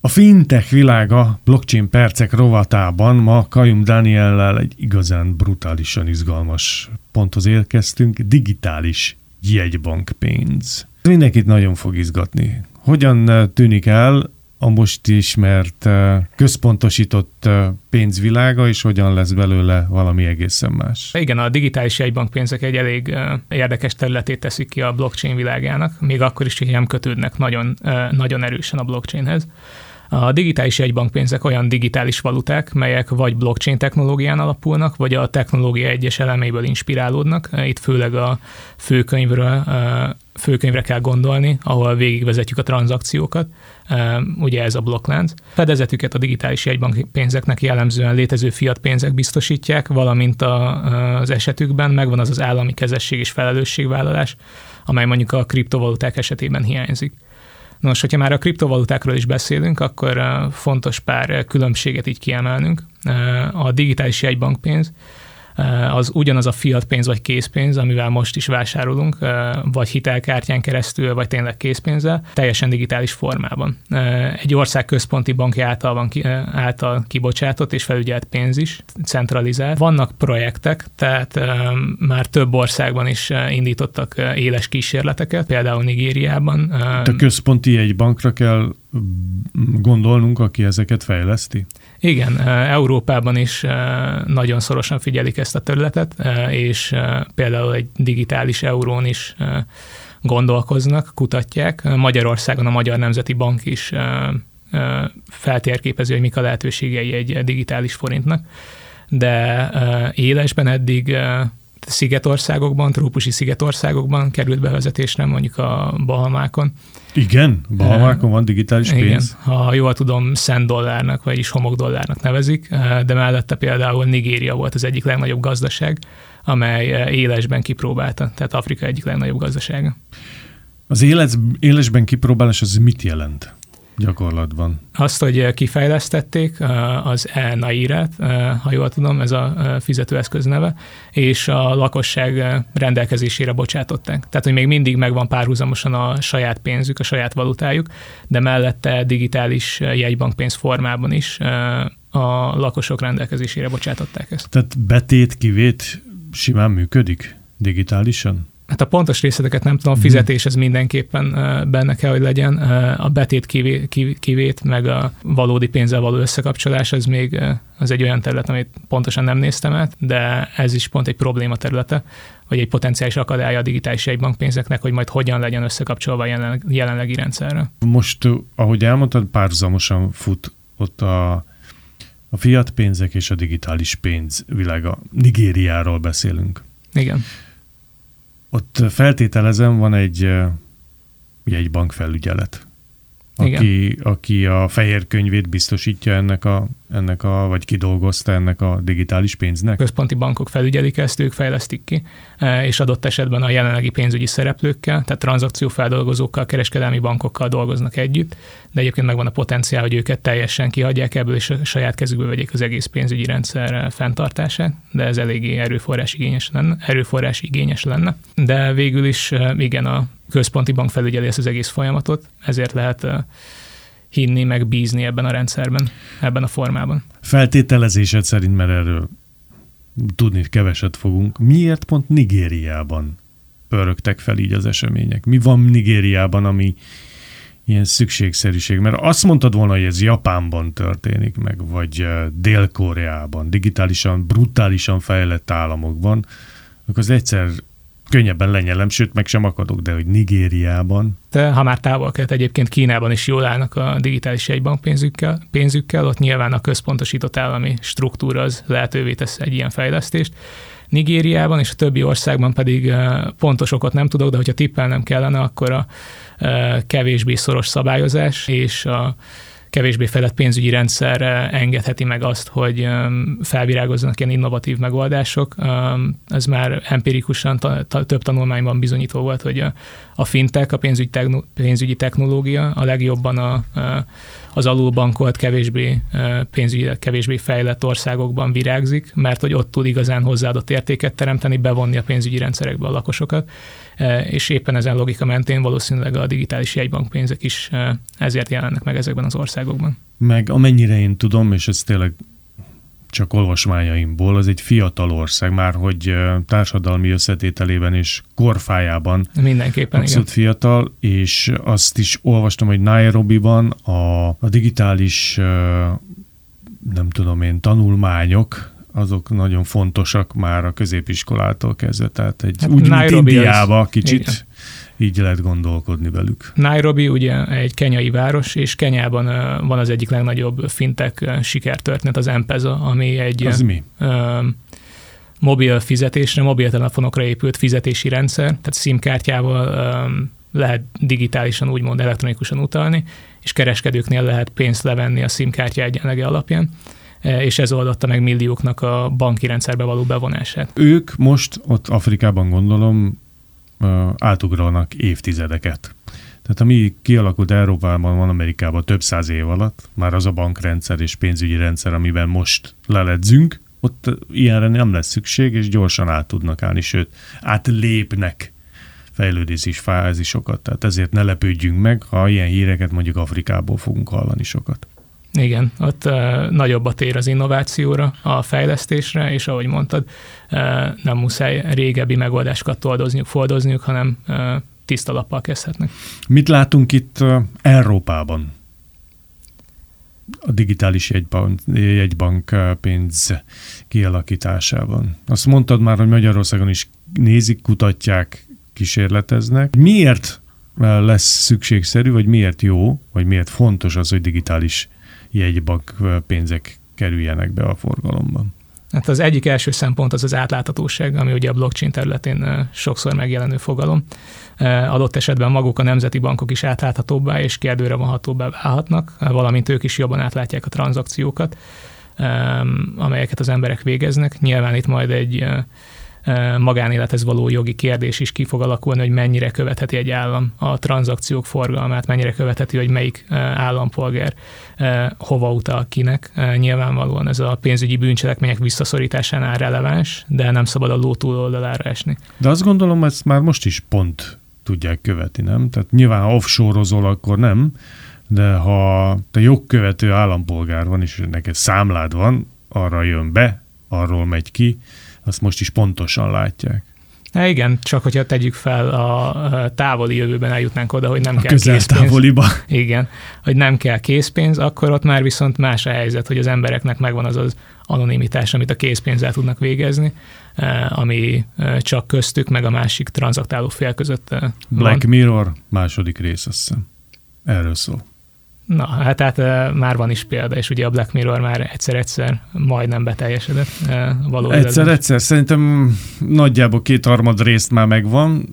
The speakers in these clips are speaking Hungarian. A fintech világa blockchain percek rovatában ma Qayum Dániellel egy igazán brutálisan izgalmas ponthoz érkeztünk, digitális jegybankpénz. Mindenkit nagyon fog izgatni. Hogyan tűnik el a most ismert központosított pénzvilága, és hogyan lesz belőle valami egészen más? Igen, a digitális jegybankpénzek egy elég érdekes területét teszik ki a blockchain világának, még akkor is, hogy nem kötődnek nagyon erősen a blockchainhez. A digitális jegybankpénzek olyan digitális valuták, melyek vagy blockchain technológián alapulnak, vagy a technológia egyes elemeiből inspirálódnak. Itt főleg a főkönyvre kell gondolni, ahol végigvezetjük a tranzakciókat, ugye ez a blokklánc. Fedezetüket a digitális jegybankpénzeknek jellemzően létező fiat pénzek biztosítják, valamint az esetükben megvan az állami kezesség és felelősségvállalás, amely mondjuk a kriptovaluták esetében hiányzik. Nos, hogyha már a kriptovalutákról is beszélünk, akkor fontos pár különbséget így kiemelnünk. A digitális jegybankpénz az ugyanaz a fiat pénz vagy készpénz, amivel most is vásárolunk, vagy hitelkártyán keresztül, vagy tényleg készpénzzel, teljesen digitális formában. Egy ország központi bankja által kibocsátott és felügyelt pénz is, centralizált. Vannak projektek, tehát már több országban is indítottak éles kísérleteket, például Nigériában. A központi jegybankra kell gondolnunk, aki ezeket fejleszti? Igen, Európában is nagyon szorosan figyelik ezt a területet, és például egy digitális eurón is gondolkoznak, kutatják. Magyarországon a Magyar Nemzeti Bank is feltérképezi, hogy mik a lehetőségei egy digitális forintnak, de élesben eddig szigetországokban, trópusi szigetországokban került bevezetésre, mondjuk a Bahamákon. Igen, Bahamákon van digitális pénz. Igen, ha jól tudom, szendollárnak, vagyis homokdollárnak nevezik, de mellette például Nigéria volt az egyik legnagyobb gazdaság, amely élesben kipróbálta, tehát Afrika egyik legnagyobb gazdasága. Az élesben kipróbálás az mit jelent gyakorlatban? Azt, hogy kifejlesztették az ENAIR-et, ha jól tudom, ez a fizetőeszköz neve, és a lakosság rendelkezésére bocsátották. Tehát, hogy még mindig megvan párhuzamosan a saját pénzük, a saját valutájuk, de mellette digitális jegybankpénz formában is a lakosok rendelkezésére bocsátották ezt. Tehát betét-kivét simán működik digitálisan? Hát a pontos részleteket nem tudom, a fizetés ez mindenképpen benne kell, hogy legyen. A betét kivét, meg a valódi pénzzel való összekapcsolás, ez még az egy olyan terület, amit pontosan nem néztem át, de ez is pont egy probléma területe, vagy egy potenciális akadálya a digitális jegybankpénzeknek, hogy majd hogyan legyen összekapcsolva a jelenlegi rendszerre. Most, ahogy elmondtad, párhuzamosan fut ott a fiat pénzek és a digitális pénz világa. Nigériáról beszélünk. Igen. Ott feltételezem van egy bankfelügyelet, aki a fehér könyvét biztosítja ennek a, vagy kidolgozta ennek a digitális pénznek. Központi bankok felügyelik ezt, ők fejlesztik ki, és adott esetben a jelenlegi pénzügyi szereplőkkel, tehát tranzakciófeldolgozókkal, kereskedelmi bankokkal dolgoznak együtt, de egyébként megvan a potenciál, hogy őket teljesen kihagyják ebből, és a saját kezükből vegyék az egész pénzügyi rendszer fenntartását, de ez eléggé erőforrás igényes lenne. De végül is igen, a központi bank felügyeli ezt az egész folyamatot, ezért lehet hinni, meg bízni ebben a rendszerben, ebben a formában. Feltételezésed szerint, mert erről tudni keveset fogunk, miért pont Nigériában pörögtek fel így az események? Mi van Nigériában, ami ilyen szükségszerűség? Mert azt mondtad volna, hogy ez Japánban történik meg, vagy Dél-Koreában, digitálisan, brutálisan fejlett államokban, akkor az egyszer könnyebben lenyelem, sőt, meg sem akadok, de hogy Nigériában. Ha már távol kell, egyébként Kínában is jól állnak a digitális jegybankpénzükkel, ott nyilván a központosított állami struktúra az lehetővé tesz egy ilyen fejlesztést. Nigériában és a többi országban pedig pontos okot nem tudok, de hogyha tippelnem kellene, akkor a kevésbé szoros szabályozás és a kevésbé fejlett pénzügyi rendszer engedheti meg azt, hogy felvirágozzanak ilyen innovatív megoldások. Ez már empirikusan több tanulmányban bizonyító volt, hogy a fintech, a pénzügyi technológia a legjobban az alulbankolt, kevésbé fejlett országokban virágzik, mert hogy ott tud igazán hozzáadott értéket teremteni, bevonni a pénzügyi rendszerekbe a lakosokat. és éppen ezen logika mentén valószínűleg a digitális jegybankpénzek is ezért jelennek meg ezekben az országokban. Meg amennyire én tudom, és ez tényleg csak olvasmányaimból, az egy fiatal ország, már hogy társadalmi összetételében és korfájában mindenképpen abszolút igen. Fiatal, és azt is olvastam, hogy Nairobiban a digitális nem tudom én, tanulmányok, azok nagyon fontosak már a középiskolától kezdve, tehát egy úgy, mint Indiába kicsit igen. Így lehet gondolkodni velük. Nairobi ugye egy kenyai város, és Kenyában van az egyik legnagyobb fintech sikertörténet, az M-Pesa, ami egy mobil fizetésre, mobiltelefonokra épült fizetési rendszer, tehát SIM-kártyával lehet digitálisan, úgymond elektronikusan utalni, és kereskedőknél lehet pénzt levenni a SIM-kártya egyenlege alapján, és ez oldotta meg millióknak a banki rendszerbe való bevonását. Ők most ott Afrikában gondolom átugralnak évtizedeket. Tehát ami kialakult Európában, van Amerikában több száz év alatt, már az a bankrendszer és pénzügyi rendszer, amiben most leledzünk, ott ilyenre nem lesz szükség, és gyorsan át tudnak állni, sőt, átlépnek fejlődési fázisokat. Tehát ezért ne lepődjünk meg, ha ilyen híreket mondjuk Afrikából fogunk hallani sokat. Igen, ott nagyobb a tér az innovációra, a fejlesztésre, és ahogy mondtad, nem muszáj régebbi megoldásokat foldozniuk, hanem tiszta lappal kezdhetnek. Mit látunk itt Európában? A digitális jegybank pénz kialakításában. Azt mondtad már, hogy Magyarországon is nézik, kutatják, kísérleteznek. Miért lesz szükségszerű, vagy miért jó, vagy miért fontos az, hogy digitális jegybank pénzek kerüljenek be a forgalomban? Hát az egyik első szempont az az átláthatóság, ami ugye a blockchain területén sokszor megjelenő fogalom. Adott esetben maguk a nemzeti bankok is átláthatóbbá és kérdőre vonhatóbbá válhatnak, valamint ők is jobban átlátják a tranzakciókat, amelyeket az emberek végeznek. Nyilván itt majd egy magánélethez való jogi kérdés is ki fog alakulni, hogy mennyire követheti egy állam a tranzakciók forgalmát, mennyire követheti, hogy melyik állampolgár hova utal kinek. Nyilvánvalóan ez a pénzügyi bűncselekmények visszaszorításánál releváns, de nem szabad a ló túloldalára esni. De azt gondolom, ezt már most is pont tudják követni, nem? Tehát nyilván, ha offshore-ozol, akkor nem, de ha te jogkövető állampolgár van, és neked számlád van, arra jön be, arról megy ki, azt most is pontosan látják. Na igen, csak hogyha tegyük fel a távoli jövőben eljutnánk oda, hogy nem kell készpénz. A közeltávoliba. Igen, hogy nem kell készpénz, akkor ott már viszont más a helyzet, hogy az embereknek megvan az az anonimitás, amit a készpénzzel tudnak végezni, ami csak köztük, meg a másik tranzaktáló fél között van. Black Mirror második rész, azt hiszem. Erről szól. Na, hát már van is példa, és ugye a Black Mirror már egyszer-egyszer majdnem beteljesedett való életben. Egyszer-egyszer, szerintem nagyjából 2/3 részt már megvan,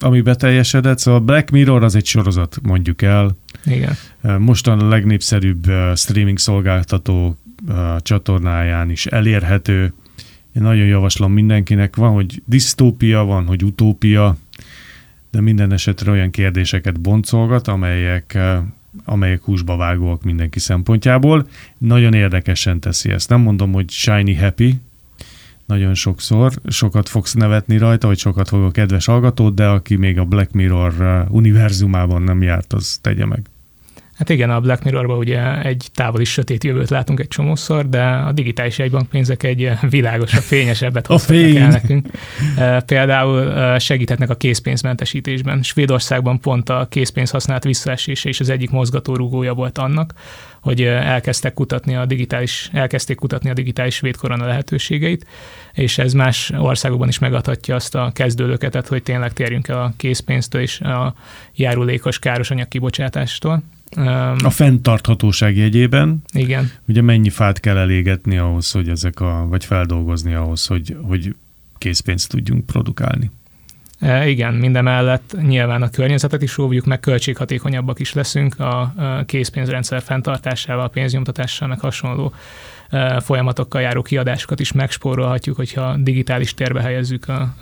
ami beteljesedett, szóval a Black Mirror az egy sorozat, mondjuk el. Igen. Mostan a legnépszerűbb streaming szolgáltató csatornáján is elérhető. Én nagyon javaslom mindenkinek, van, hogy disztópia, van, hogy utópia, de minden esetre olyan kérdéseket boncolgat, amelyek húsba vágóak mindenki szempontjából. Nagyon érdekesen teszi ezt. Nem mondom, hogy shiny happy, nagyon sokszor, sokat fogsz nevetni rajta, vagy sokat fog a kedves hallgatót, de aki még a Black Mirror univerzumában nem járt, az tegye meg. Hát igen, a Black Mirrorban ugye egy távoli sötét jövőt látunk egy csomószor, de a digitális jegybankpénzek egy világosabb, fényesebbet hozhatnak el nekünk. Például segíthetnek a készpénzmentesítésben. Svédországban pont a készpénz használat visszaesése is az egyik mozgatórugója volt annak, hogy elkezdték kutatni a digitális svéd korona lehetőségeit, és ez más országokban is megadhatja azt a kezdőlöketet, hogy tényleg térjünk el a készpénztől és a járulékos károsanyag kibocsátástól. A fenntarthatóság jegyében. Igen. Ugye mennyi fát kell elégetni ahhoz, hogy vagy feldolgozni ahhoz, hogy készpénzt tudjunk produkálni. Igen, mindemellett nyilván a környezetet is óvjuk, meg költséghatékonyabbak is leszünk a készpénzrendszer fenntartásával, a pénznyomtatással, meg hasonló folyamatokkal járó kiadásokat is megspórolhatjuk, hogyha digitális térbe helyezzük a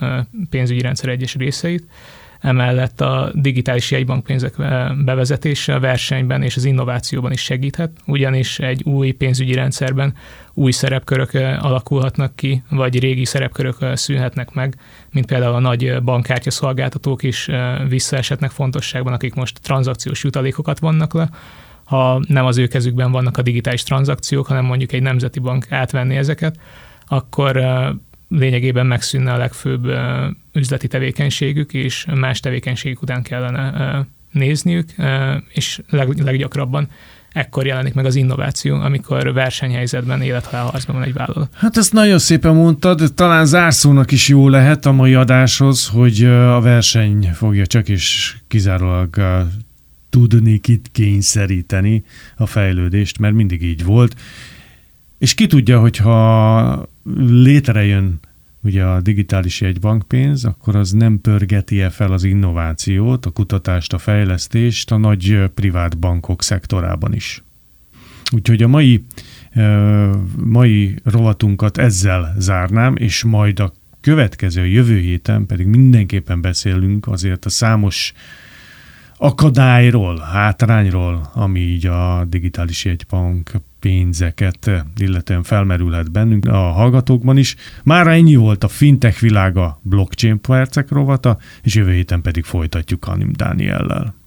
pénzügyi rendszer egyes részeit. Emellett a digitális jegybankpénzek bevezetése a versenyben és az innovációban is segíthet, ugyanis egy új pénzügyi rendszerben új szerepkörök alakulhatnak ki, vagy régi szerepkörök szűnhetnek meg, mint például a nagy bankkártyaszolgáltatók is visszaeshetnek fontosságban, akik most tranzakciós jutalékokat vannak le, ha nem az ő kezükben vannak a digitális tranzakciók, hanem mondjuk egy nemzeti bank átvenni ezeket, akkor lényegében megszűnne a legfőbb üzleti tevékenységük, és más tevékenységük után kellene nézniük, és leggyakrabban ekkor jelenik meg az innováció, amikor versenyhelyzetben, élethalálharcban van egy vállalat. Hát ezt nagyon szépen mondtad, talán zárszónak is jó lehet a mai adáshoz, hogy a verseny fogja csak és kizárólag tudni itt kényszeríteni a fejlődést, mert mindig így volt. És ki tudja, hogyha létrejön ugye a digitális jegybankpénz, akkor az nem pörgeti-e fel az innovációt, a kutatást, a fejlesztést a nagy privát bankok szektorában is. Úgyhogy a mai rovatunkat ezzel zárnám, és majd a következő, jövő héten pedig mindenképpen beszélünk azért a számos akadályról, hátrányról, ami így a digitális jegybank pénzeket, illetően felmerülhet bennünk a hallgatókban is. Mára ennyi volt a fintech világa blockchain percek rovata, és jövő héten pedig folytatjuk Qayum Dániellel.